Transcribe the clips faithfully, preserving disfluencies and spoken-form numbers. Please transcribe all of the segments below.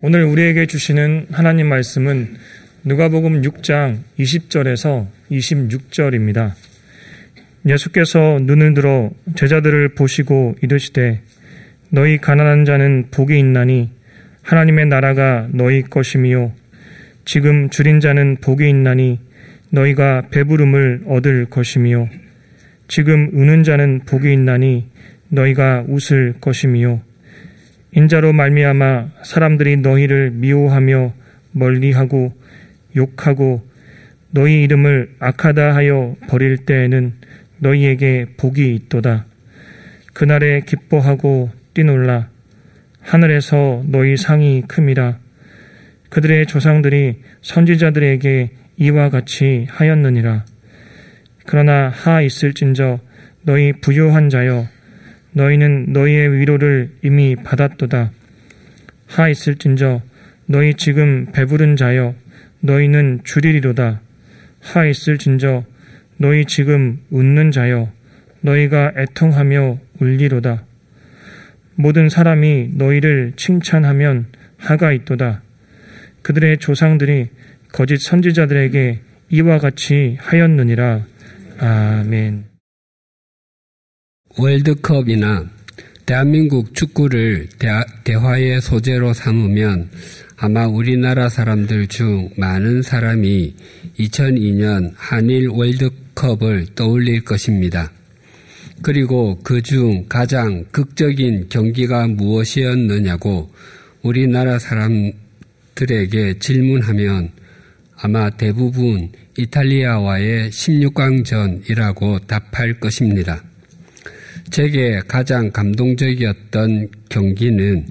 오늘 우리에게 주시는 하나님 말씀은 누가복음 육 장 이십 절에서 이십육 절입니다. 예수께서 눈을 들어 제자들을 보시고 이르시되 너희 가난한 자는 복이 있나니 하나님의 나라가 너희 것이미요 지금 줄인 자는 복이 있나니 너희가 배부름을 얻을 것이미요 지금 우는 자는 복이 있나니 너희가 웃을 것이미요 인자로 말미암아 사람들이 너희를 미워하며 멀리하고 욕하고 너희 이름을 악하다 하여 버릴 때에는 너희에게 복이 있도다. 그날에 기뻐하고 뛰놀라. 하늘에서 너희 상이 큼이라. 그들의 조상들이 선지자들에게 이와 같이 하였느니라. 그러나 하 있을진저 너희 부요한 자여 너희는 너희의 위로를 이미 받았도다. 하 있을진저 너희 지금 배부른 자여 너희는 줄이리로다. 하 있을진저 너희 지금 웃는 자여 너희가 애통하며 울리로다. 모든 사람이 너희를 칭찬하면 하가 있도다. 그들의 조상들이 거짓 선지자들에게 이와 같이 하였느니라. 아멘. 월드컵이나 대한민국 축구를 대화, 대화의 소재로 삼으면 아마 우리나라 사람들 중 많은 사람이 이천이 년 한일 월드컵을 떠올릴 것입니다. 그리고 그중 가장 극적인 경기가 무엇이었느냐고 우리나라 사람들에게 질문하면 아마 대부분 이탈리아와의 십육 강전이라고 답할 것입니다. 제게 가장 감동적이었던 경기는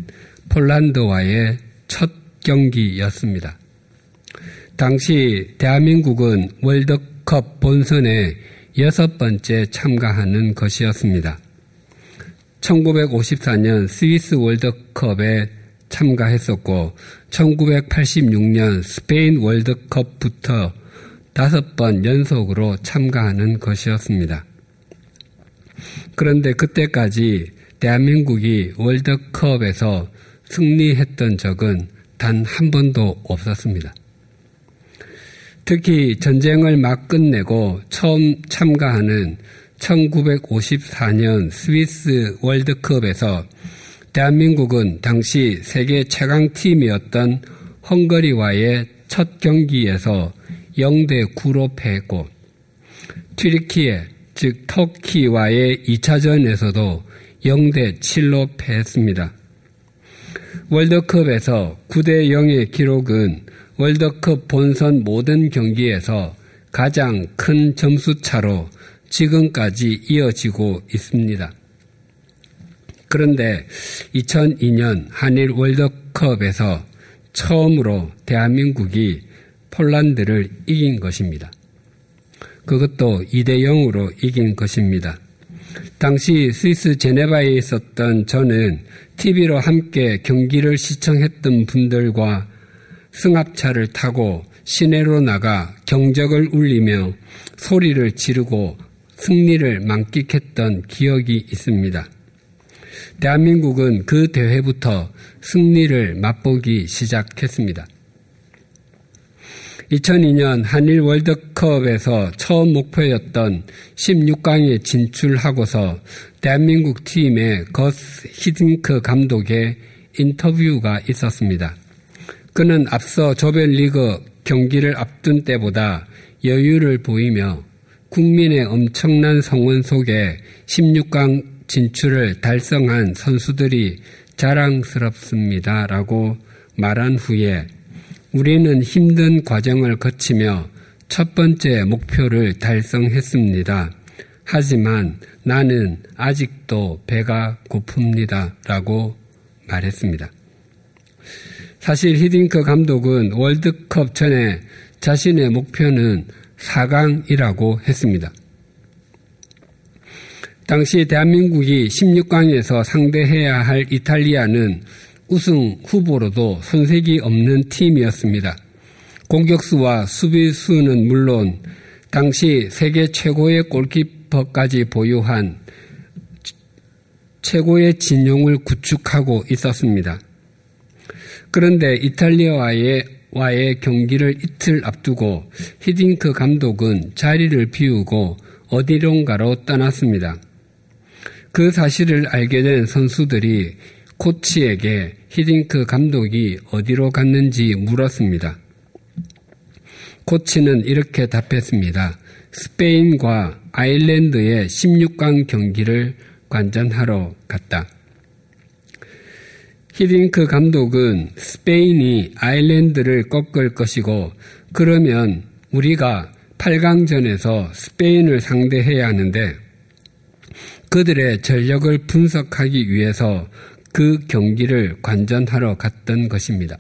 폴란드와의 첫 경기였습니다. 당시 대한민국은 월드컵 본선에 여섯 번째 참가하는 것이었습니다. 천구백오십사 년 스위스 월드컵에 참가했었고 천구백팔십육 년 스페인 월드컵부터 다섯 번 연속으로 참가하는 것이었습니다. 그런데 그때까지 대한민국이 월드컵에서 승리했던 적은 단 한 번도 없었습니다. 특히 전쟁을 막 끝내고 처음 참가하는 천구백오십사 년 스위스 월드컵에서 대한민국은 당시 세계 최강 팀이었던 헝가리와의 첫 경기에서 영 대 구로 패했고 튀르키예 즉 터키와의 이 차전에서도 영 대 칠로 패했습니다. 월드컵에서 구 대 영의 기록은 월드컵 본선 모든 경기에서 가장 큰 점수차로 지금까지 이어지고 있습니다. 그런데 이천이 년 한일 월드컵에서 처음으로 대한민국이 폴란드를 이긴 것입니다. 그것도 이 대 영으로 이긴 것입니다. 당시 스위스 제네바에 있었던 저는 티비로 함께 경기를 시청했던 분들과 승합차를 타고 시내로 나가 경적을 울리며 소리를 지르고 승리를 만끽했던 기억이 있습니다. 대한민국은 그 대회부터 승리를 맛보기 시작했습니다. 이천이 년 한일 월드컵에서 처음 목표였던 십육 강에 진출하고서 대한민국 팀의 거스 히딩크 감독의 인터뷰가 있었습니다. 그는 앞서 조별리그 경기를 앞둔 때보다 여유를 보이며 국민의 엄청난 성원 속에 십육 강 진출을 달성한 선수들이 자랑스럽습니다라고 말한 후에 우리는 힘든 과정을 거치며 첫 번째 목표를 달성했습니다. 하지만 나는 아직도 배가 고픕니다. 라고 말했습니다. 사실 히딩크 감독은 월드컵 전에 자신의 목표는 사 강이라고 했습니다. 당시 대한민국이 십육 강에서 상대해야 할 이탈리아는 우승 후보로도 손색이 없는 팀이었습니다. 공격수와 수비수는 물론 당시 세계 최고의 골키퍼까지 보유한 최고의 진용을 구축하고 있었습니다. 그런데 이탈리아와의 경기를 이틀 앞두고 히딩크 감독은 자리를 비우고 어디론가로 떠났습니다. 그 사실을 알게 된 선수들이 코치에게 히딩크 감독이 어디로 갔는지 물었습니다. 코치는 이렇게 답했습니다. 스페인과 아일랜드의 십육 강 경기를 관전하러 갔다. 히딩크 감독은 스페인이 아일랜드를 꺾을 것이고 그러면 우리가 팔 강전에서 스페인을 상대해야 하는데 그들의 전력을 분석하기 위해서 그 경기를 관전하러 갔던 것입니다.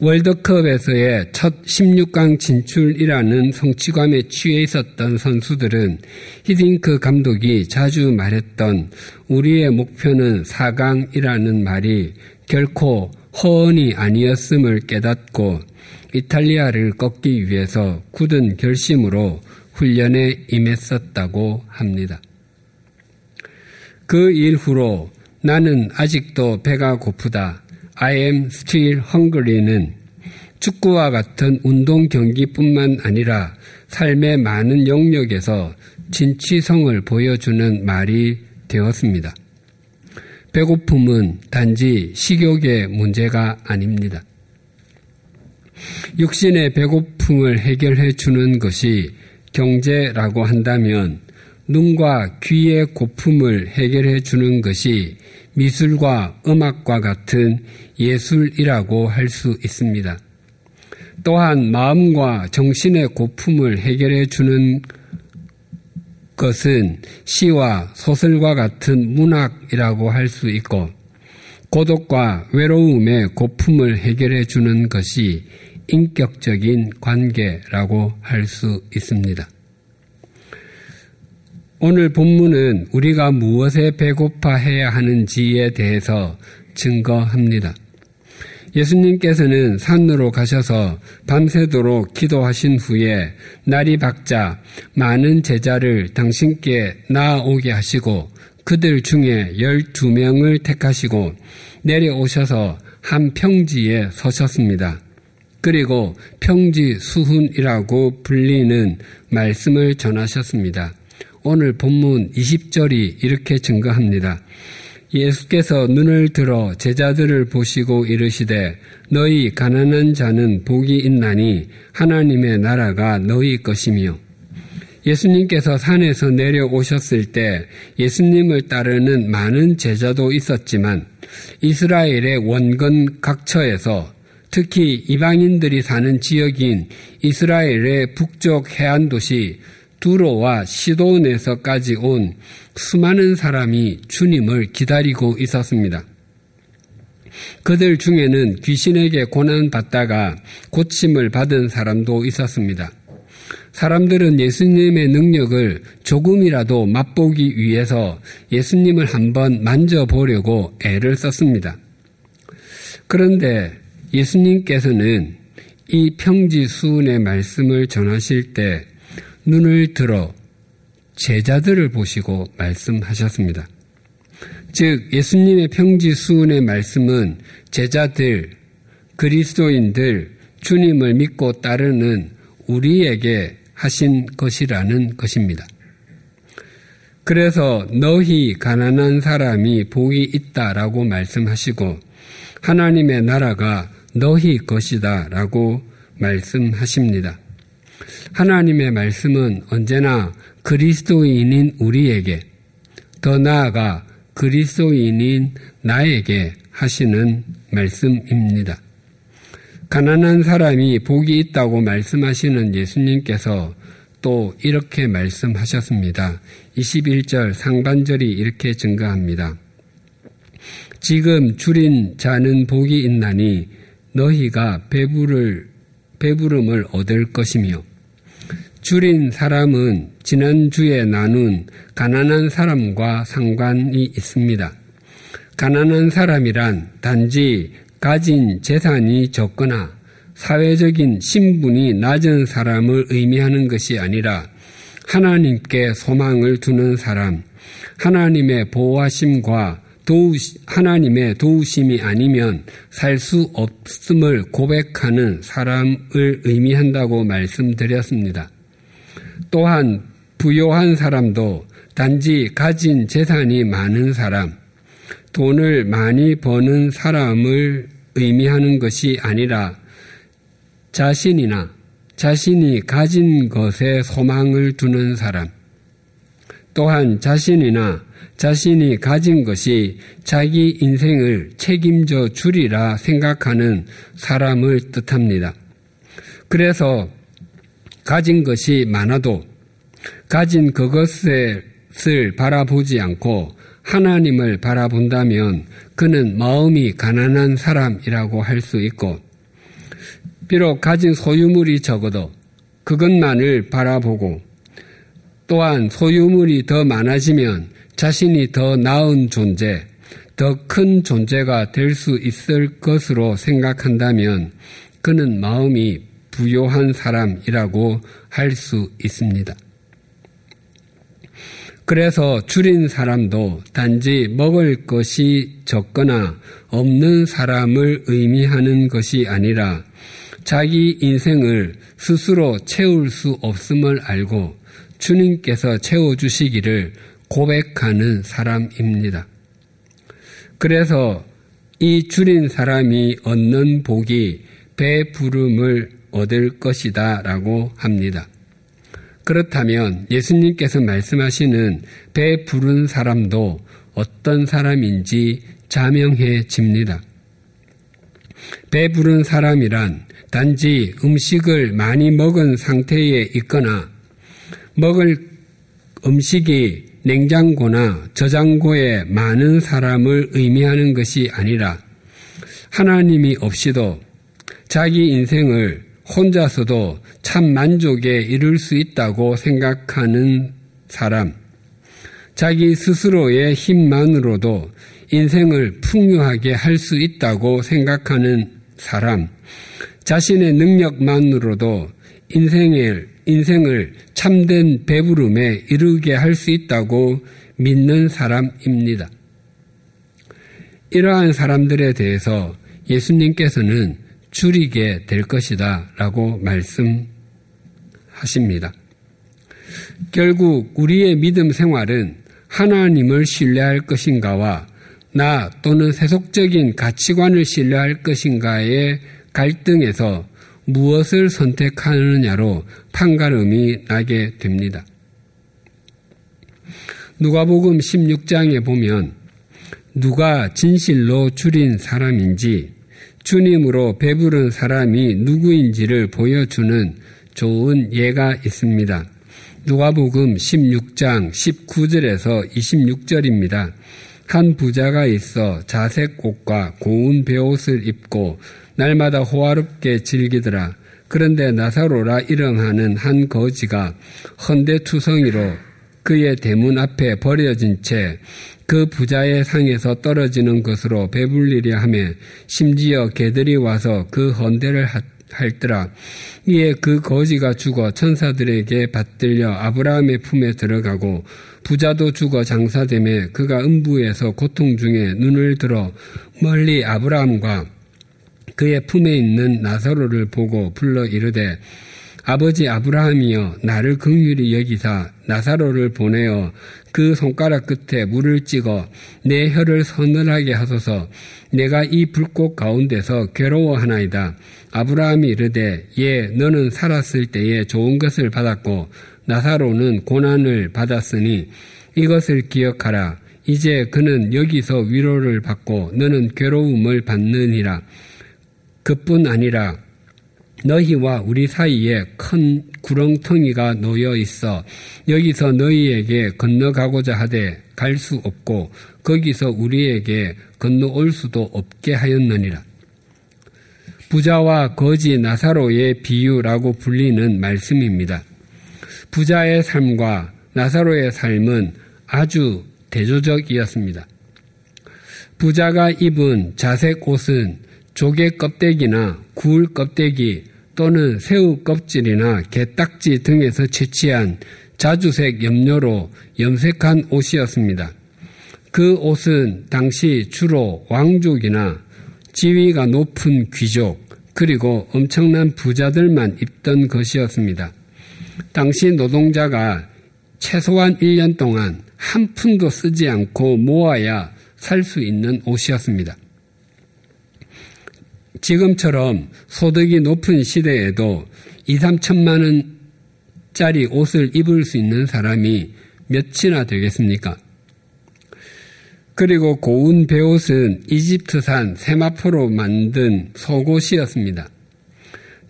월드컵에서의 첫 십육 강 진출이라는 성취감에 취해 있었던 선수들은 히딩크 감독이 자주 말했던 우리의 목표는 사 강이라는 말이 결코 허언이 아니었음을 깨닫고 이탈리아를 꺾기 위해서 굳은 결심으로 훈련에 임했었다고 합니다. 그 일후로 나는 아직도 배가 고프다. I am still hungry는 축구와 같은 운동 경기뿐만 아니라 삶의 많은 영역에서 진취성을 보여주는 말이 되었습니다. 배고픔은 단지 식욕의 문제가 아닙니다. 육신의 배고픔을 해결해 주는 것이 경제라고 한다면 눈과 귀의 고픔을 해결해 주는 것이 미술과 음악과 같은 예술이라고 할 수 있습니다. 또한 마음과 정신의 고품을 해결해 주는 것은 시와 소설과 같은 문학이라고 할 수 있고 고독과 외로움의 고품을 해결해 주는 것이 인격적인 관계라고 할 수 있습니다. 오늘 본문은 우리가 무엇에 배고파해야 하는지에 대해서 증거합니다. 예수님께서는 산으로 가셔서 밤새도록 기도하신 후에 날이 밝자 많은 제자를 당신께 나아오게 하시고 그들 중에 열두 명을 택하시고 내려오셔서 한 평지에 서셨습니다. 그리고 평지 수훈이라고 불리는 말씀을 전하셨습니다. 오늘 본문 이십 절이 이렇게 증거합니다. 예수께서 눈을 들어 제자들을 보시고 이르시되 너희 가난한 자는 복이 있나니 하나님의 나라가 너희 것이며 예수님께서 산에서 내려오셨을 때 예수님을 따르는 많은 제자도 있었지만 이스라엘의 원근 각처에서 특히 이방인들이 사는 지역인 이스라엘의 북쪽 해안도시 두로와 시돈에서까지 온 수많은 사람이 주님을 기다리고 있었습니다. 그들 중에는 귀신에게 고난받다가 고침을 받은 사람도 있었습니다. 사람들은 예수님의 능력을 조금이라도 맛보기 위해서 예수님을 한번 만져보려고 애를 썼습니다. 그런데 예수님께서는 이 평지수훈의 말씀을 전하실 때 눈을 들어 제자들을 보시고 말씀하셨습니다. 즉 예수님의 평지수훈의 말씀은 제자들, 그리스도인들, 주님을 믿고 따르는 우리에게 하신 것이라는 것입니다. 그래서 너희 가난한 사람이 복이 있다라고 말씀하시고 하나님의 나라가 너희 것이다라고 말씀하십니다. 하나님의 말씀은 언제나 그리스도인인 우리에게, 더 나아가 그리스도인인 나에게 하시는 말씀입니다. 가난한 사람이 복이 있다고 말씀하시는 예수님께서 또 이렇게 말씀하셨습니다. 이십일 절 상반절이 이렇게 증거합니다. 지금 줄인 자는 복이 있나니 너희가 배부를, 배부름을 얻을 것이며 줄인 사람은 지난주에 나눈 가난한 사람과 상관이 있습니다. 가난한 사람이란 단지 가진 재산이 적거나 사회적인 신분이 낮은 사람을 의미하는 것이 아니라 하나님께 소망을 두는 사람, 하나님의 보호하심과 도우시, 하나님의 도우심이 아니면 살 수 없음을 고백하는 사람을 의미한다고 말씀드렸습니다. 또한 부요한 사람도 단지 가진 재산이 많은 사람, 돈을 많이 버는 사람을 의미하는 것이 아니라 자신이나 자신이 가진 것에 소망을 두는 사람, 또한 자신이나 자신이 가진 것이 자기 인생을 책임져 주리라 생각하는 사람을 뜻합니다. 그래서 가진 것이 많아도 가진 그것을 바라보지 않고 하나님을 바라본다면 그는 마음이 가난한 사람이라고 할 수 있고, 비록 가진 소유물이 적어도 그것만을 바라보고 또한 소유물이 더 많아지면 자신이 더 나은 존재, 더 큰 존재가 될 수 있을 것으로 생각한다면 그는 마음이 부요한 사람이라고 할 수 있습니다. 그래서 줄인 사람도 단지 먹을 것이 적거나 없는 사람을 의미하는 것이 아니라 자기 인생을 스스로 채울 수 없음을 알고 주님께서 채워주시기를 고백하는 사람입니다. 그래서 이 줄인 사람이 얻는 복이 배부름을 얻을 것이다 라고 합니다. 그렇다면 예수님께서 말씀하시는 배부른 사람도 어떤 사람인지 자명해집니다. 배부른 사람이란 단지 음식을 많이 먹은 상태에 있거나 먹을 음식이 냉장고나 저장고에 많은 사람을 의미하는 것이 아니라 하나님이 없이도 자기 인생을 혼자서도 참 만족에 이를 수 있다고 생각하는 사람, 자기 스스로의 힘만으로도 인생을 풍요하게 할 수 있다고 생각하는 사람, 자신의 능력만으로도 인생을 인생을 참된 배부름에 이르게 할 수 있다고 믿는 사람입니다. 이러한 사람들에 대해서 예수님께서는 줄이게 될 것이다 라고 말씀하십니다. 결국 우리의 믿음 생활은 하나님을 신뢰할 것인가와 나 또는 세속적인 가치관을 신뢰할 것인가의 갈등에서 무엇을 선택하느냐로 판가름이 나게 됩니다. 누가복음 십육 장에 보면 누가 진실로 줄인 사람인지 주님으로 배부른 사람이 누구인지를 보여주는 좋은 예가 있습니다. 누가복음 십육 장 십구 절에서 이십육 절입니다. 한 부자가 있어 자색 옷과 고운 베옷을 입고 날마다 호화롭게 즐기더라. 그런데 나사로라 이름하는 한 거지가 헌데투성이로 그의 대문 앞에 버려진 채 그 부자의 상에서 떨어지는 것으로 배불리려 하며 심지어 개들이 와서 그 헌데를 핥더라. 이에 그 거지가 죽어 천사들에게 받들려 아브라함의 품에 들어가고 부자도 죽어 장사되며 그가 음부에서 고통 중에 눈을 들어 멀리 아브라함과 그의 품에 있는 나사로를 보고 불러 이르되 아버지 아브라함이여 나를 긍휼히 여기사 나사로를 보내어 그 손가락 끝에 물을 찍어 내 혀를 서늘하게 하소서. 내가 이 불꽃 가운데서 괴로워하나이다. 아브라함이 이르되 예 너는 살았을 때에 좋은 것을 받았고 나사로는 고난을 받았으니 이것을 기억하라. 이제 그는 여기서 위로를 받고 너는 괴로움을 받느니라. 그뿐 아니라 너희와 우리 사이에 큰 구렁텅이가 놓여 있어 여기서 너희에게 건너가고자 하되 갈 수 없고 거기서 우리에게 건너올 수도 없게 하였느니라. 부자와 거지 나사로의 비유라고 불리는 말씀입니다. 부자의 삶과 나사로의 삶은 아주 대조적이었습니다. 부자가 입은 자색 옷은 조개 껍데기나 굴 껍데기 또는 새우 껍질이나 게딱지 등에서 채취한 자주색 염료로 염색한 옷이었습니다. 그 옷은 당시 주로 왕족이나 지위가 높은 귀족 그리고 엄청난 부자들만 입던 것이었습니다. 당시 노동자가 최소한 일 년 동안 한 푼도 쓰지 않고 모아야 살 수 있는 옷이었습니다. 지금처럼 소득이 높은 시대에도 이삼천만 원짜리 옷을 입을 수 있는 사람이 몇이나 되겠습니까? 그리고 고운 베옷은 이집트산 세마포로 만든 속옷이었습니다.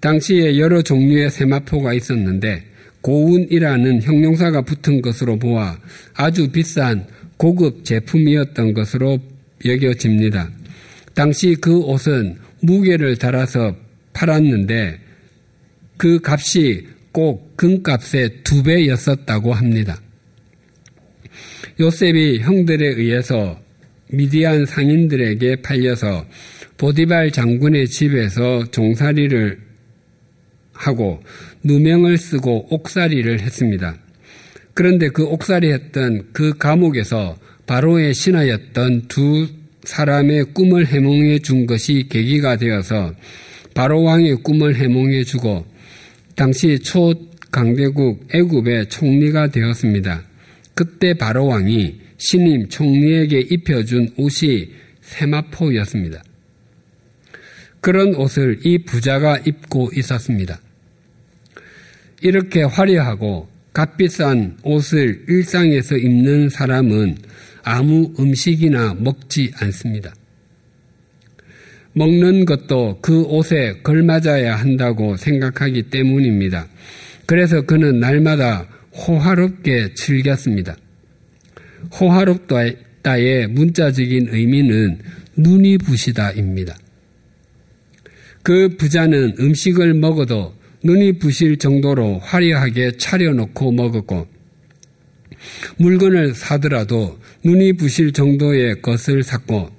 당시에 여러 종류의 세마포가 있었는데 고운이라는 형용사가 붙은 것으로 보아 아주 비싼 고급 제품이었던 것으로 여겨집니다. 당시 그 옷은 무게를 달아서 팔았는데 그 값이 꼭 금값의 두 배였었다고 합니다. 요셉이 형들에 의해서 미디안 상인들에게 팔려서 보디발 장군의 집에서 종살이를 하고 누명을 쓰고 옥살이를 했습니다. 그런데 그 옥살이했던 그 감옥에서 바로의 신하였던 두 사람의 꿈을 해몽해 준 것이 계기가 되어서 바로 왕의 꿈을 해몽해 주고 당시 초강대국 애굽의 총리가 되었습니다. 그때 바로 왕이 신임 총리에게 입혀준 옷이 세마포였습니다. 그런 옷을 이 부자가 입고 있었습니다. 이렇게 화려하고 값비싼 옷을 일상에서 입는 사람은 아무 음식이나 먹지 않습니다. 먹는 것도 그 옷에 걸맞아야 한다고 생각하기 때문입니다. 그래서 그는 날마다 호화롭게 즐겼습니다. 호화롭다의 문자적인 의미는 눈이 부시다입니다. 그 부자는 음식을 먹어도 눈이 부실 정도로 화려하게 차려놓고 먹었고 물건을 사더라도 눈이 부실 정도의 것을 샀고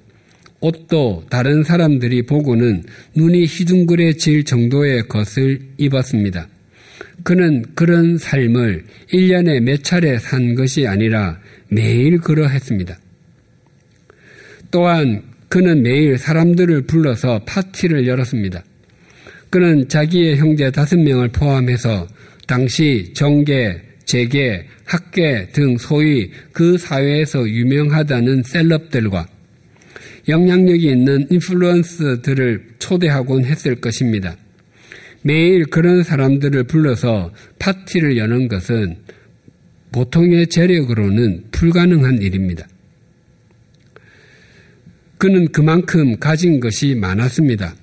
옷도 다른 사람들이 보고는 눈이 희둥그레질 정도의 것을 입었습니다. 그는 그런 삶을 일 년에 몇 차례 산 것이 아니라 매일 그러했습니다. 또한 그는 매일 사람들을 불러서 파티를 열었습니다. 그는 자기의 형제 다섯 명을 포함해서 당시 정계, 재계, 학계 등 소위 그 사회에서 유명하다는 셀럽들과 영향력이 있는 인플루언서들을 초대하곤 했을 것입니다. 매일 그런 사람들을 불러서 파티를 여는 것은 보통의 재력으로는 불가능한 일입니다. 그는 그만큼 가진 것이 많았습니다.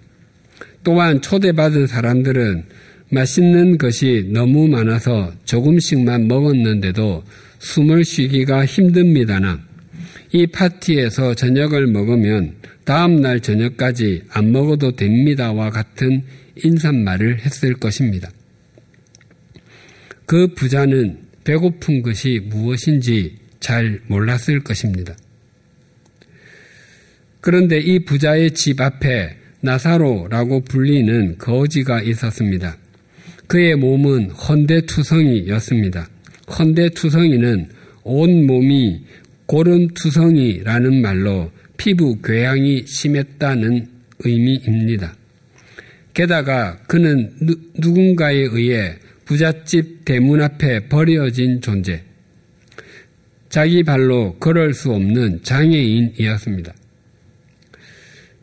또한 초대받은 사람들은 맛있는 것이 너무 많아서 조금씩만 먹었는데도 숨을 쉬기가 힘듭니다나 이 파티에서 저녁을 먹으면 다음 날 저녁까지 안 먹어도 됩니다와 같은 인사말을 했을 것입니다. 그 부자는 배고픈 것이 무엇인지 잘 몰랐을 것입니다. 그런데 이 부자의 집 앞에 나사로라고 불리는 거지가 있었습니다. 그의 몸은 헌데투성이였습니다. 헌데투성이는 온 몸이 고름투성이라는 말로 피부 궤양이 심했다는 의미입니다. 게다가 그는 누, 누군가에 의해 부잣집 대문 앞에 버려진 존재, 자기 발로 걸을 수 없는 장애인이었습니다.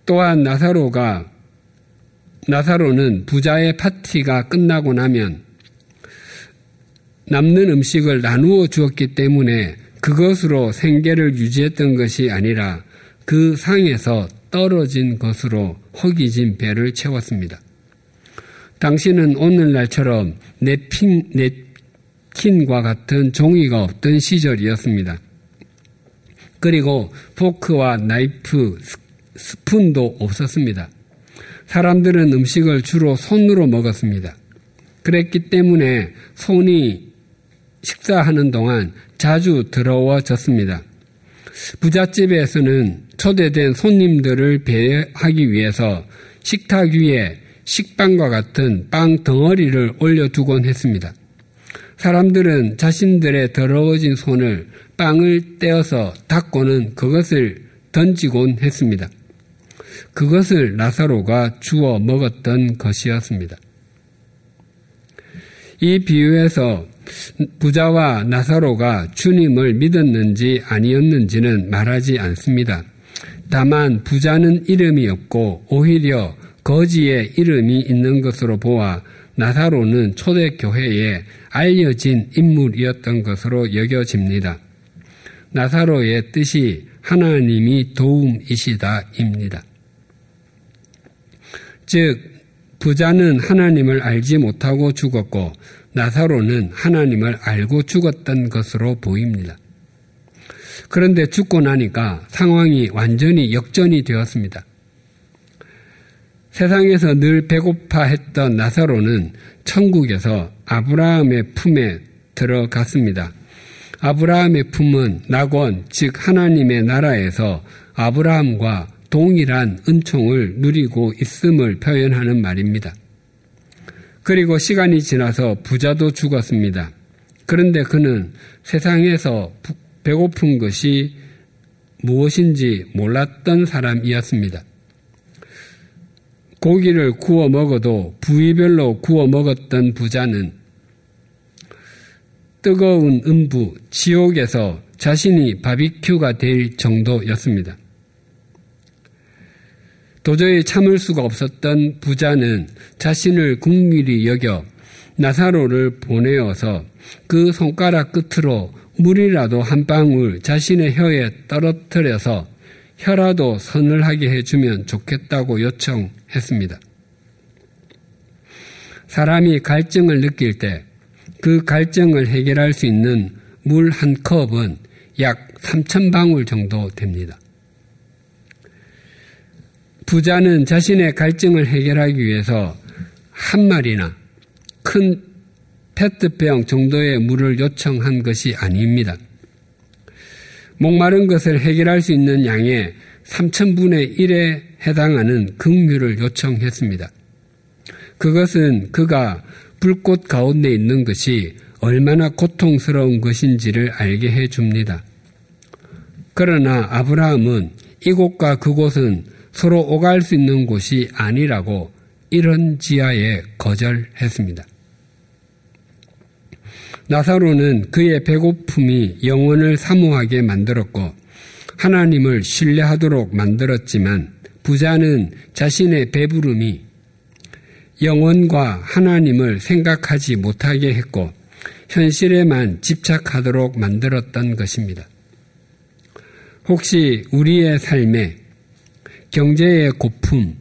또한 나사로가, 나사로는 부자의 파티가 끝나고 나면 남는 음식을 나누어 주었기 때문에 그것으로 생계를 유지했던 것이 아니라 그 상에서 떨어진 것으로 허기진 배를 채웠습니다. 당신은 오늘날처럼 냅킨, 냅킨과 같은 종이가 없던 시절이었습니다. 그리고 포크와 나이프, 스푼도 없었습니다. 사람들은 음식을 주로 손으로 먹었습니다. 그랬기 때문에 손이 식사하는 동안 자주 더러워졌습니다. 부잣집에서는 초대된 손님들을 배하기 위해서 식탁 위에 식빵과 같은 빵 덩어리를 올려두곤 했습니다. 사람들은 자신들의 더러워진 손을 빵을 떼어서 닦고는 그것을 던지곤 했습니다. 그것을 라사로가 주워 먹었던 것이었습니다. 이 비유에서 부자와 나사로가 주님을 믿었는지 아니었는지는 말하지 않습니다. 다만 부자는 이름이 없고 오히려 거지의 이름이 있는 것으로 보아 나사로는 초대교회에 알려진 인물이었던 것으로 여겨집니다. 나사로의 뜻이 하나님이 도움이시다입니다. 즉 부자는 하나님을 알지 못하고 죽었고 나사로는 하나님을 알고 죽었던 것으로 보입니다. 그런데 죽고 나니까 상황이 완전히 역전이 되었습니다. 세상에서 늘 배고파했던 나사로는 천국에서 아브라함의 품에 들어갔습니다. 아브라함의 품은 낙원, 즉 하나님의 나라에서 아브라함과 동일한 은총을 누리고 있음을 표현하는 말입니다. 그리고 시간이 지나서 부자도 죽었습니다. 그런데 그는 세상에서 배고픈 것이 무엇인지 몰랐던 사람이었습니다. 고기를 구워 먹어도 부위별로 구워 먹었던 부자는 뜨거운 음부, 지옥에서 자신이 바비큐가 될 정도였습니다. 도저히 참을 수가 없었던 부자는 자신을 긍휼히 여겨 나사로를 보내어서 그 손가락 끝으로 물이라도 한 방울 자신의 혀에 떨어뜨려서 혀라도 서늘하게 해주면 좋겠다고 요청했습니다. 사람이 갈증을 느낄 때 그 갈증을 해결할 수 있는 물 한 컵은 약 삼천 방울 정도 됩니다. 부자는 자신의 갈증을 해결하기 위해서 한 마리나 큰 페트병 정도의 물을 요청한 것이 아닙니다. 목마른 것을 해결할 수 있는 양의 삼천분의 일에 해당하는 긍휼을 요청했습니다. 그것은 그가 불꽃 가운데 있는 것이 얼마나 고통스러운 것인지를 알게 해줍니다. 그러나 아브라함은 이곳과 그곳은 서로 오갈 수 있는 곳이 아니라고 이런 지하에 거절했습니다. 나사로는 그의 배고픔이 영혼을 사모하게 만들었고 하나님을 신뢰하도록 만들었지만 부자는 자신의 배부름이 영혼과 하나님을 생각하지 못하게 했고 현실에만 집착하도록 만들었던 것입니다. 혹시 우리의 삶에 경제의 고품,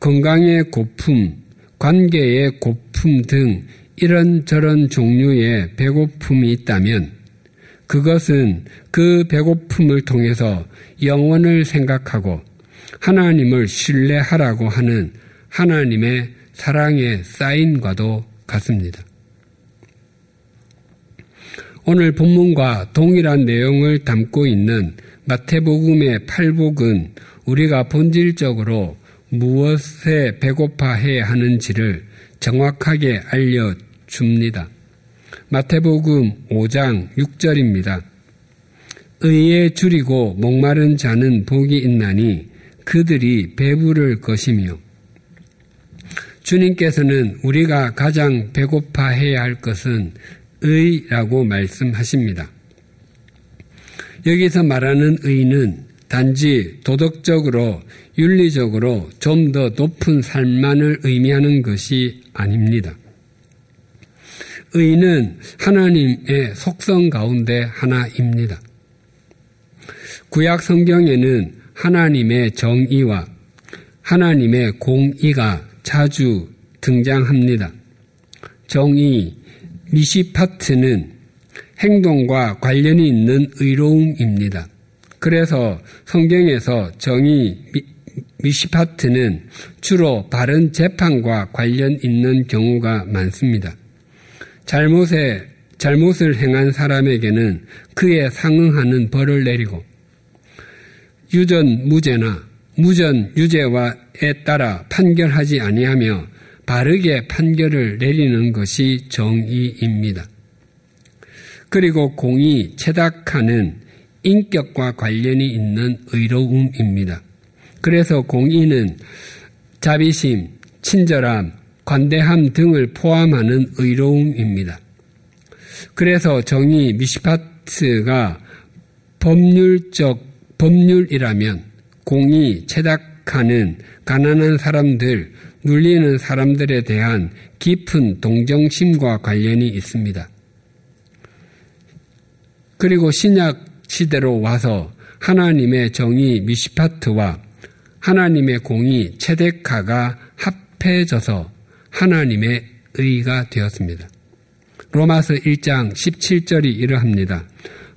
건강의 고품, 관계의 고품 등 이런저런 종류의 배고픔이 있다면 그것은 그 배고픔을 통해서 영원을 생각하고 하나님을 신뢰하라고 하는 하나님의 사랑의 사인과도 같습니다. 오늘 본문과 동일한 내용을 담고 있는 마태복음의 팔복은 우리가 본질적으로 무엇에 배고파해야 하는지를 정확하게 알려줍니다. 마태복음 오장 육절입니다. 의에 줄이고 목마른 자는 복이 있나니 그들이 배부를 것이며 주님께서는 우리가 가장 배고파해야 할 것은 의라고 말씀하십니다. 여기서 말하는 의는 단지 도덕적으로 윤리적으로 좀 더 높은 삶만을 의미하는 것이 아닙니다. 의는 하나님의 속성 가운데 하나입니다. 구약 성경에는 하나님의 정의와 하나님의 공의가 자주 등장합니다. 정의, 미시파트는 행동과 관련이 있는 의로움입니다. 그래서 성경에서 정의 미시파트는 주로 바른 재판과 관련 있는 경우가 많습니다. 잘못에, 잘못을 행한 사람에게는 그에 상응하는 벌을 내리고 유전 무죄나 무전 유죄와에 따라 판결하지 아니하며 바르게 판결을 내리는 것이 정의입니다. 그리고 공이 체득하는 인격과 관련이 있는 의로움입니다. 그래서 공의는 자비심, 친절함, 관대함 등을 포함하는 의로움입니다. 그래서 정의 미시파트가 법률적 법률이라면 공의 체득하는 가난한 사람들, 눌리는 사람들에 대한 깊은 동정심과 관련이 있습니다. 그리고 신약 시대로 와서 하나님의 정의 미시파트와 하나님의 공의 체데카가 합해져서 하나님의 의가 되었습니다. 로마서 일 장 십칠 절이 이러합니다.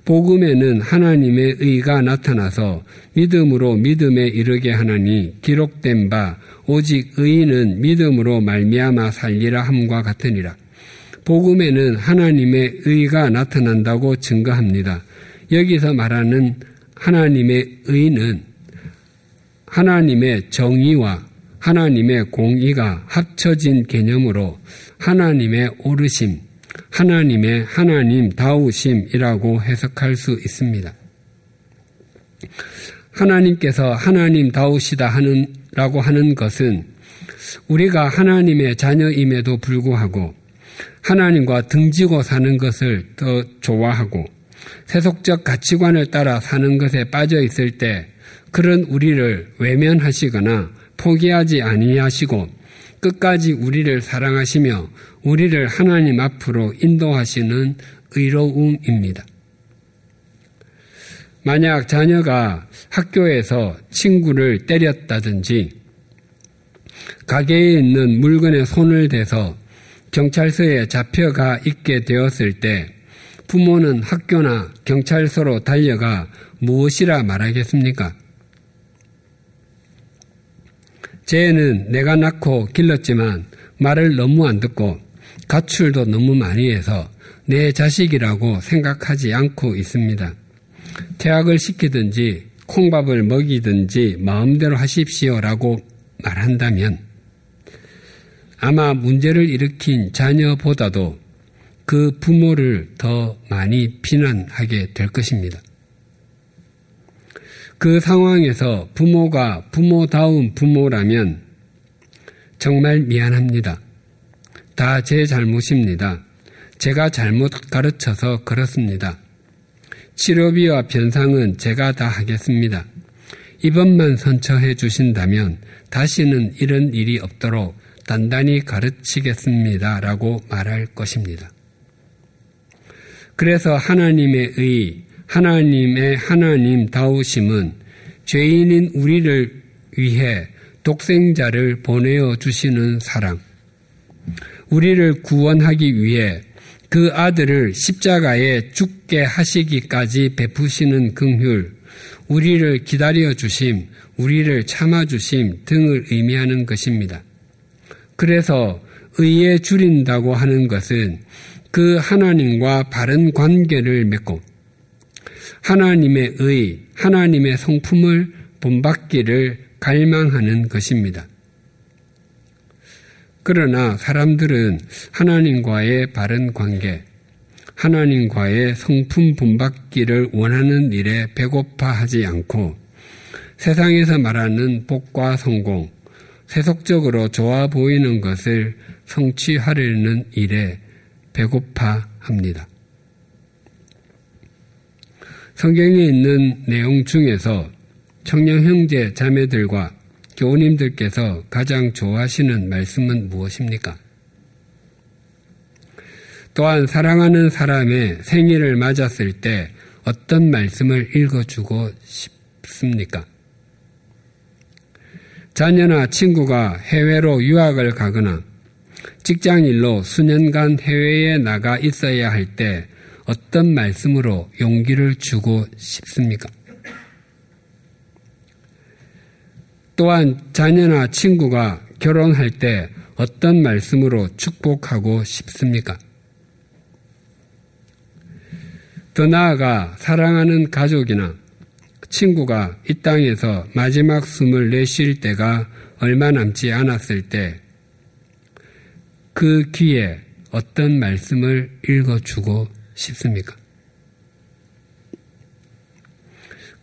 복음에는 하나님의 의가 나타나서 믿음으로 믿음에 이르게 하나니 기록된 바 오직 의인은 믿음으로 말미암아 살리라 함과 같으니라. 복음에는 하나님의 의가 나타난다고 증거합니다. 여기서 말하는 하나님의 의는 하나님의 정의와 하나님의 공의가 합쳐진 개념으로 하나님의 오르심, 하나님의 하나님다우심이라고 해석할 수 있습니다. 하나님께서 하나님다우시다 하는, 라고 하는 것은 우리가 하나님의 자녀임에도 불구하고 하나님과 등지고 사는 것을 더 좋아하고 세속적 가치관을 따라 사는 것에 빠져 있을 때 그런 우리를 외면하시거나 포기하지 아니하시고 끝까지 우리를 사랑하시며 우리를 하나님 앞으로 인도하시는 의로움입니다. 만약 자녀가 학교에서 친구를 때렸다든지 가게에 있는 물건에 손을 대서 경찰서에 잡혀가 있게 되었을 때 부모는 학교나 경찰서로 달려가 무엇이라 말하겠습니까? 쟤는 내가 낳고 길렀지만 말을 너무 안 듣고 가출도 너무 많이 해서 내 자식이라고 생각하지 않고 있습니다. 퇴학을 시키든지 콩밥을 먹이든지 마음대로 하십시오라고 말한다면 아마 문제를 일으킨 자녀보다도 그 부모를 더 많이 비난하게 될 것입니다. 그 상황에서 부모가 부모다운 부모라면 정말 미안합니다. 다 제 잘못입니다. 제가 잘못 가르쳐서 그렇습니다. 치료비와 변상은 제가 다 하겠습니다. 이번만 선처해 주신다면 다시는 이런 일이 없도록 단단히 가르치겠습니다. 라고 말할 것입니다. 그래서 하나님의 의, 하나님의 하나님다우심은 죄인인 우리를 위해 독생자를 보내어 주시는 사랑, 우리를 구원하기 위해 그 아들을 십자가에 죽게 하시기까지 베푸시는 긍휼, 우리를 기다려 주심, 우리를 참아 주심 등을 의미하는 것입니다. 그래서 의에 줄인다고 하는 것은 그 하나님과 바른 관계를 맺고 하나님의 의, 하나님의 성품을 본받기를 갈망하는 것입니다. 그러나 사람들은 하나님과의 바른 관계, 하나님과의 성품 본받기를 원하는 일에 배고파하지 않고 세상에서 말하는 복과 성공, 세속적으로 좋아 보이는 것을 성취하려는 일에 배고파합니다. 성경에 있는 내용 중에서 청년 형제 자매들과 교우님들께서 가장 좋아하시는 말씀은 무엇입니까? 또한 사랑하는 사람의 생일을 맞았을 때 어떤 말씀을 읽어주고 싶습니까? 자녀나 친구가 해외로 유학을 가거나 직장일로 수년간 해외에 나가 있어야 할 때 어떤 말씀으로 용기를 주고 싶습니까? 또한 자녀나 친구가 결혼할 때 어떤 말씀으로 축복하고 싶습니까? 더 나아가 사랑하는 가족이나 친구가 이 땅에서 마지막 숨을 내쉴 때가 얼마 남지 않았을 때 그 귀에 어떤 말씀을 읽어주고 싶습니까?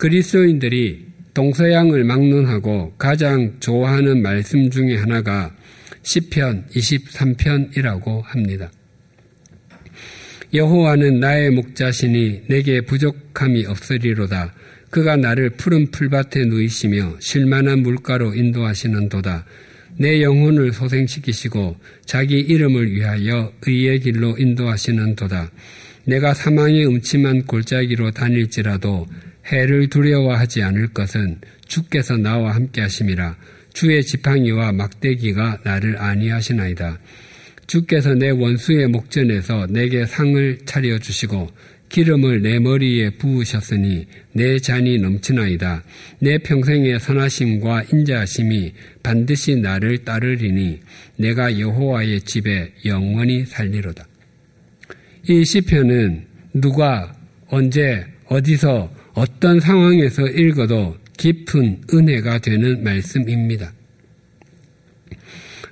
그리스도인들이 동서양을 막론하고 가장 좋아하는 말씀 중에 하나가 시편 이십삼 편이라고 합니다. 여호와는 나의 목자시니 내게 부족함이 없으리로다. 그가 나를 푸른 풀밭에 누이시며 쉴만한 물가로 인도하시는 도다. 내 영혼을 소생시키시고 자기 이름을 위하여 의의 길로 인도하시는 도다. 내가 사망의 음침한 골짜기로 다닐지라도 해를 두려워하지 않을 것은 주께서 나와 함께 하심이라. 주의 지팡이와 막대기가 나를 안위하시나이다. 주께서 내 원수의 목전에서 내게 상을 차려주시고 기름을 내 머리에 부으셨으니 내 잔이 넘치나이다. 내 평생의 선하심과 인자하심이 반드시 나를 따르리니 내가 여호와의 집에 영원히 살리로다. 이 시편은 누가 언제 어디서 어떤 상황에서 읽어도 깊은 은혜가 되는 말씀입니다.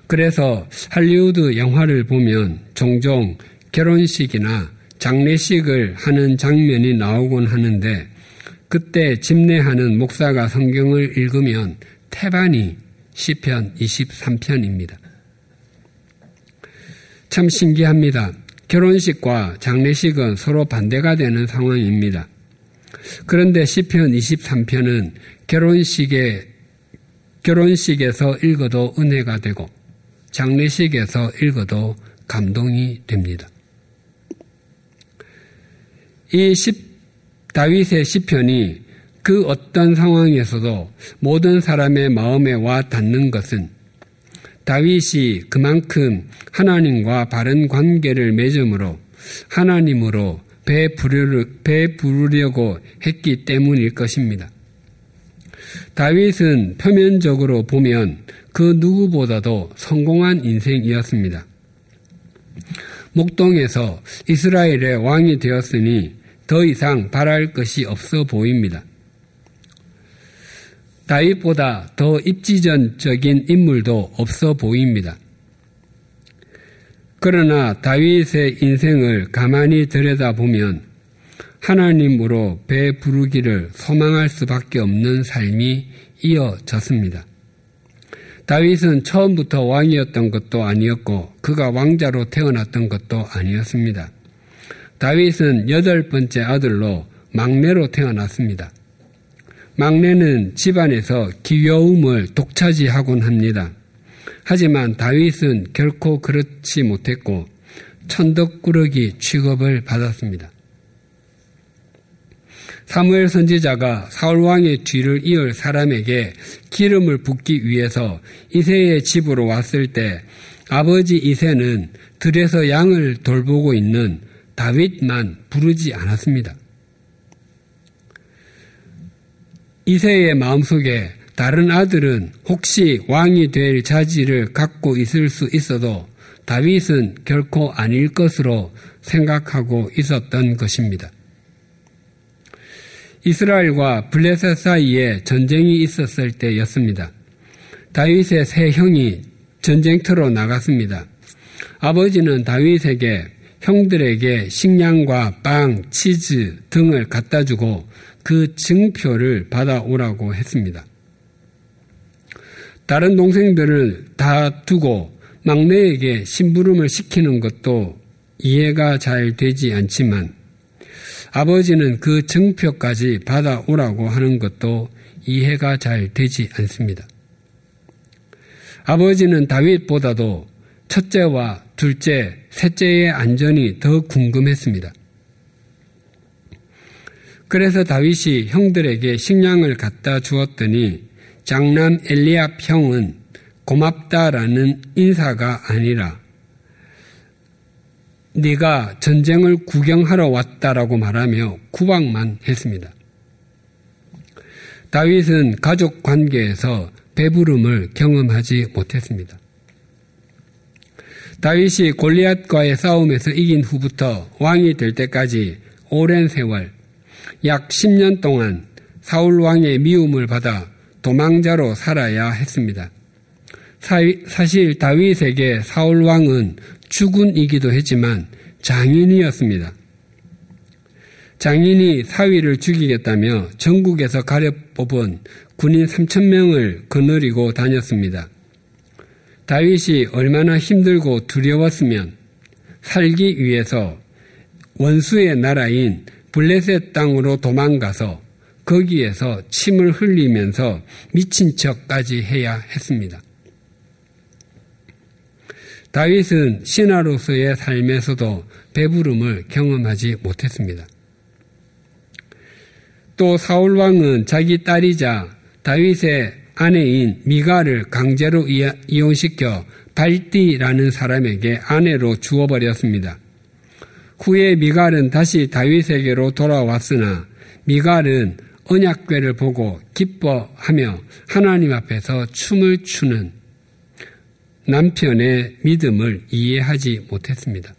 그래서 할리우드 영화를 보면 종종 결혼식이나 장례식을 하는 장면이 나오곤 하는데 그때 집례하는 목사가 성경을 읽으면 태반이 시편 이십삼 편입니다. 참 신기합니다. 결혼식과 장례식은 서로 반대가 되는 상황입니다. 그런데 시편 이십삼 편은 결혼식에, 결혼식에서 읽어도 은혜가 되고 장례식에서 읽어도 감동이 됩니다. 이 십, 다윗의 시편이 그 어떤 상황에서도 모든 사람의 마음에 와 닿는 것은 다윗이 그만큼 하나님과 바른 관계를 맺음으로 하나님으로 배부르려고 했기 때문일 것입니다. 다윗은 표면적으로 보면 그 누구보다도 성공한 인생이었습니다. 목동에서 이스라엘의 왕이 되었으니 더 이상 바랄 것이 없어 보입니다. 다윗보다 더 입지전적인 인물도 없어 보입니다. 그러나 다윗의 인생을 가만히 들여다보면 하나님으로 배 부르기를 소망할 수밖에 없는 삶이 이어졌습니다. 다윗은 처음부터 왕이었던 것도 아니었고 그가 왕자로 태어났던 것도 아니었습니다. 다윗은 여덟 번째 아들로 막내로 태어났습니다. 막내는 집안에서 귀여움을 독차지하곤 합니다. 하지만 다윗은 결코 그렇지 못했고 천덕꾸러기 취급을 받았습니다. 사무엘 선지자가 사울왕의 뒤를 이을 사람에게 기름을 붓기 위해서 이새의 집으로 왔을 때 아버지 이새는 들에서 양을 돌보고 있는 다윗만 부르지 않았습니다. 이새의 마음속에 다른 아들은 혹시 왕이 될 자질을 갖고 있을 수 있어도 다윗은 결코 아닐 것으로 생각하고 있었던 것입니다. 이스라엘과 블레셋 사이에 전쟁이 있었을 때였습니다. 다윗의 세 형이 전쟁터로 나갔습니다. 아버지는 다윗에게 형들에게 식량과 빵, 치즈 등을 갖다 주고 그 증표를 받아오라고 했습니다. 다른 동생들을 다 두고 막내에게 심부름을 시키는 것도 이해가 잘 되지 않지만 아버지는 그 증표까지 받아오라고 하는 것도 이해가 잘 되지 않습니다. 아버지는 다윗보다도 첫째와 둘째, 셋째의 안전이 더 궁금했습니다. 그래서 다윗이 형들에게 식량을 갖다 주었더니 장남 엘리압 형은 고맙다라는 인사가 아니라 네가 전쟁을 구경하러 왔다라고 말하며 구박만 했습니다. 다윗은 가족 관계에서 배부름을 경험하지 못했습니다. 다윗이 골리앗과의 싸움에서 이긴 후부터 왕이 될 때까지 오랜 세월, 약 십 년 동안 사울 왕의 미움을 받아 도망자로 살아야 했습니다. 사실 다윗에게 사울 왕은 주군이기도 했지만 장인이었습니다. 장인이 사위를 죽이겠다며 전국에서 가려 뽑은 군인 삼천 명을 거느리고 다녔습니다. 다윗이 얼마나 힘들고 두려웠으면 살기 위해서 원수의 나라인 블레셋 땅으로 도망가서 거기에서 침을 흘리면서 미친 척까지 해야 했습니다. 다윗은 신하로서의 삶에서도 배부름을 경험하지 못했습니다. 또 사울 왕은 자기 딸이자 다윗의 아내인 미가를 강제로 이혼시켜 발디라는 사람에게 아내로 주어버렸습니다. 후에 미갈은 다시 다윗에게로 돌아왔으나 미갈은 언약궤를 보고 기뻐하며 하나님 앞에서 춤을 추는 남편의 믿음을 이해하지 못했습니다.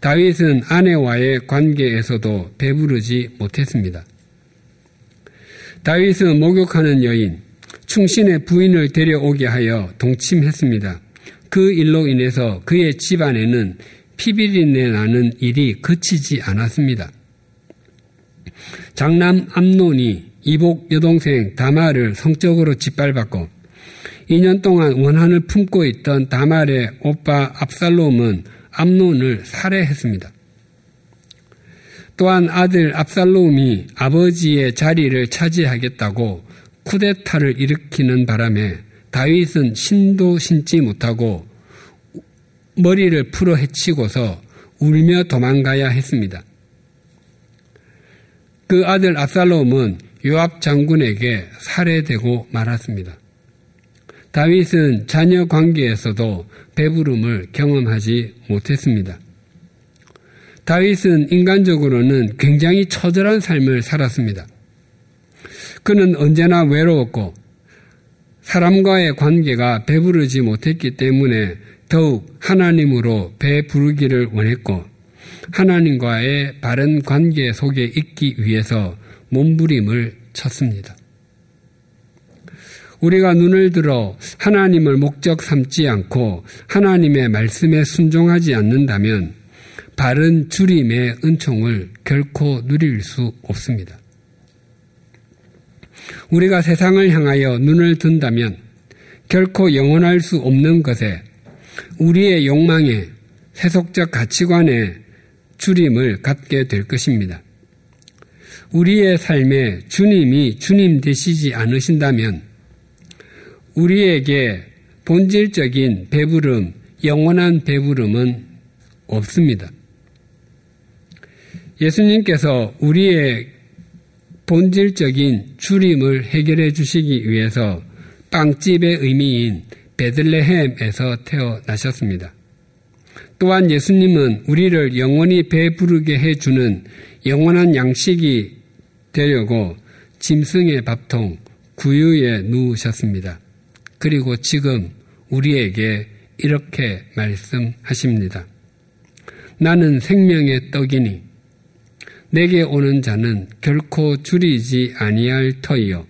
다윗은 아내와의 관계에서도 배부르지 못했습니다. 다윗은 목욕하는 여인, 충신의 부인을 데려오게 하여 동침했습니다. 그 일로 인해서 그의 집안에는 피비린내 나는 일이 그치지 않았습니다. 장남 암논이 이복 여동생 다말을 성적으로 짓밟았고 이 년 동안 원한을 품고 있던 다말의 오빠 압살롬은 암논을 살해했습니다. 또한 아들 압살롬이 아버지의 자리를 차지하겠다고 쿠데타를 일으키는 바람에 다윗은 신도 신지 못하고 머리를 풀어 헤치고서 울며 도망가야 했습니다. 그 아들 압살롬은 요압 장군에게 살해되고 말았습니다. 다윗은 자녀 관계에서도 배부름을 경험하지 못했습니다. 다윗은 인간적으로는 굉장히 처절한 삶을 살았습니다. 그는 언제나 외로웠고 사람과의 관계가 배부르지 못했기 때문에 더욱 하나님으로 배부르기를 원했고 하나님과의 바른 관계 속에 있기 위해서 몸부림을 쳤습니다. 우리가 눈을 들어 하나님을 목적 삼지 않고 하나님의 말씀에 순종하지 않는다면 바른 주림의 은총을 결코 누릴 수 없습니다. 우리가 세상을 향하여 눈을 든다면 결코 영원할 수 없는 것에 우리의 욕망에 세속적 가치관에 주림을 갖게 될 것입니다. 우리의 삶에 주님이 주님 되시지 않으신다면 우리에게 본질적인 배부름, 영원한 배부름은 없습니다. 예수님께서 우리의 본질적인 주림을 해결해 주시기 위해서 빵집의 의미인 베들레헴에서 태어나셨습니다. 또한 예수님은 우리를 영원히 배부르게 해주는 영원한 양식이 되려고 짐승의 밥통 구유에 누우셨습니다. 그리고 지금 우리에게 이렇게 말씀하십니다. 나는 생명의 떡이니 내게 오는 자는 결코 줄이지 아니할 터이요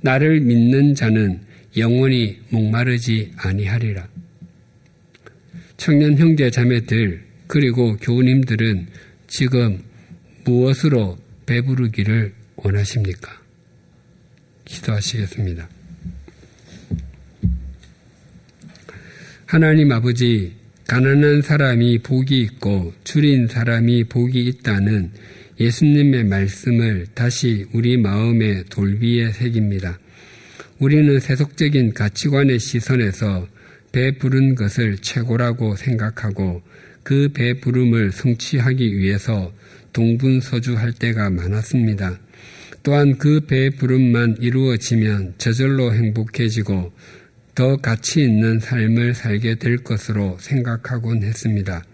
나를 믿는 자는 영원히 목마르지 아니하리라. 청년 형제 자매들 그리고 교우님들은 지금 무엇으로 배부르기를 원하십니까? 기도하시겠습니다. 하나님 아버지, 가난한 사람이 복이 있고 줄인 사람이 복이 있다는 예수님의 말씀을 다시 우리 마음의 돌비에 새깁니다. 우리는 세속적인 가치관의 시선에서 배부른 것을 최고라고 생각하고 그 배부름을 성취하기 위해서 동분서주할 때가 많았습니다. 또한 그 배부름만 이루어지면 저절로 행복해지고 더 가치 있는 삶을 살게 될 것으로 생각하곤 했습니다.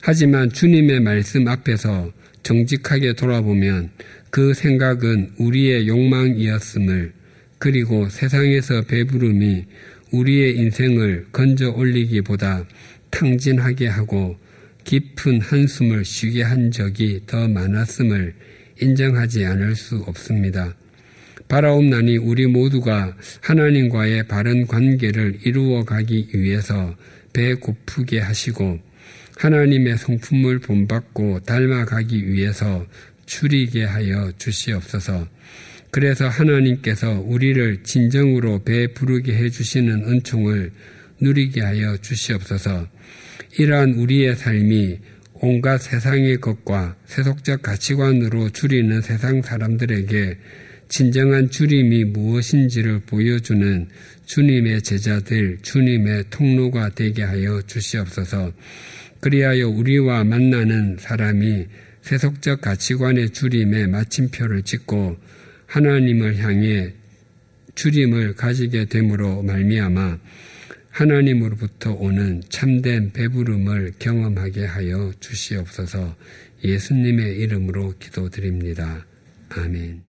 하지만 주님의 말씀 앞에서 정직하게 돌아보면 그 생각은 우리의 욕망이었음을 그리고 세상에서 배부름이 우리의 인생을 건져 올리기보다 탕진하게 하고 깊은 한숨을 쉬게 한 적이 더 많았음을 인정하지 않을 수 없습니다. 바라옵나니 우리 모두가 하나님과의 바른 관계를 이루어가기 위해서 배 고프게 하시고 하나님의 성품을 본받고 닮아가기 위해서 추리게 하여 주시옵소서. 그래서 하나님께서 우리를 진정으로 배 부르게 해주시는 은총을 누리게 하여 주시옵소서. 이러한 우리의 삶이 온갖 세상의 것과 세속적 가치관으로 줄이는 세상 사람들에게 진정한 줄임이 무엇인지를 보여주는 주님의 제자들, 주님의 통로가 되게 하여 주시옵소서. 그리하여 우리와 만나는 사람이 세속적 가치관의 줄임에 마침표를 찍고 하나님을 향해 줄임을 가지게 됨으로 말미암아 하나님으로부터 오는 참된 배부름을 경험하게 하여 주시옵소서. 예수님의 이름으로 기도드립니다. 아멘.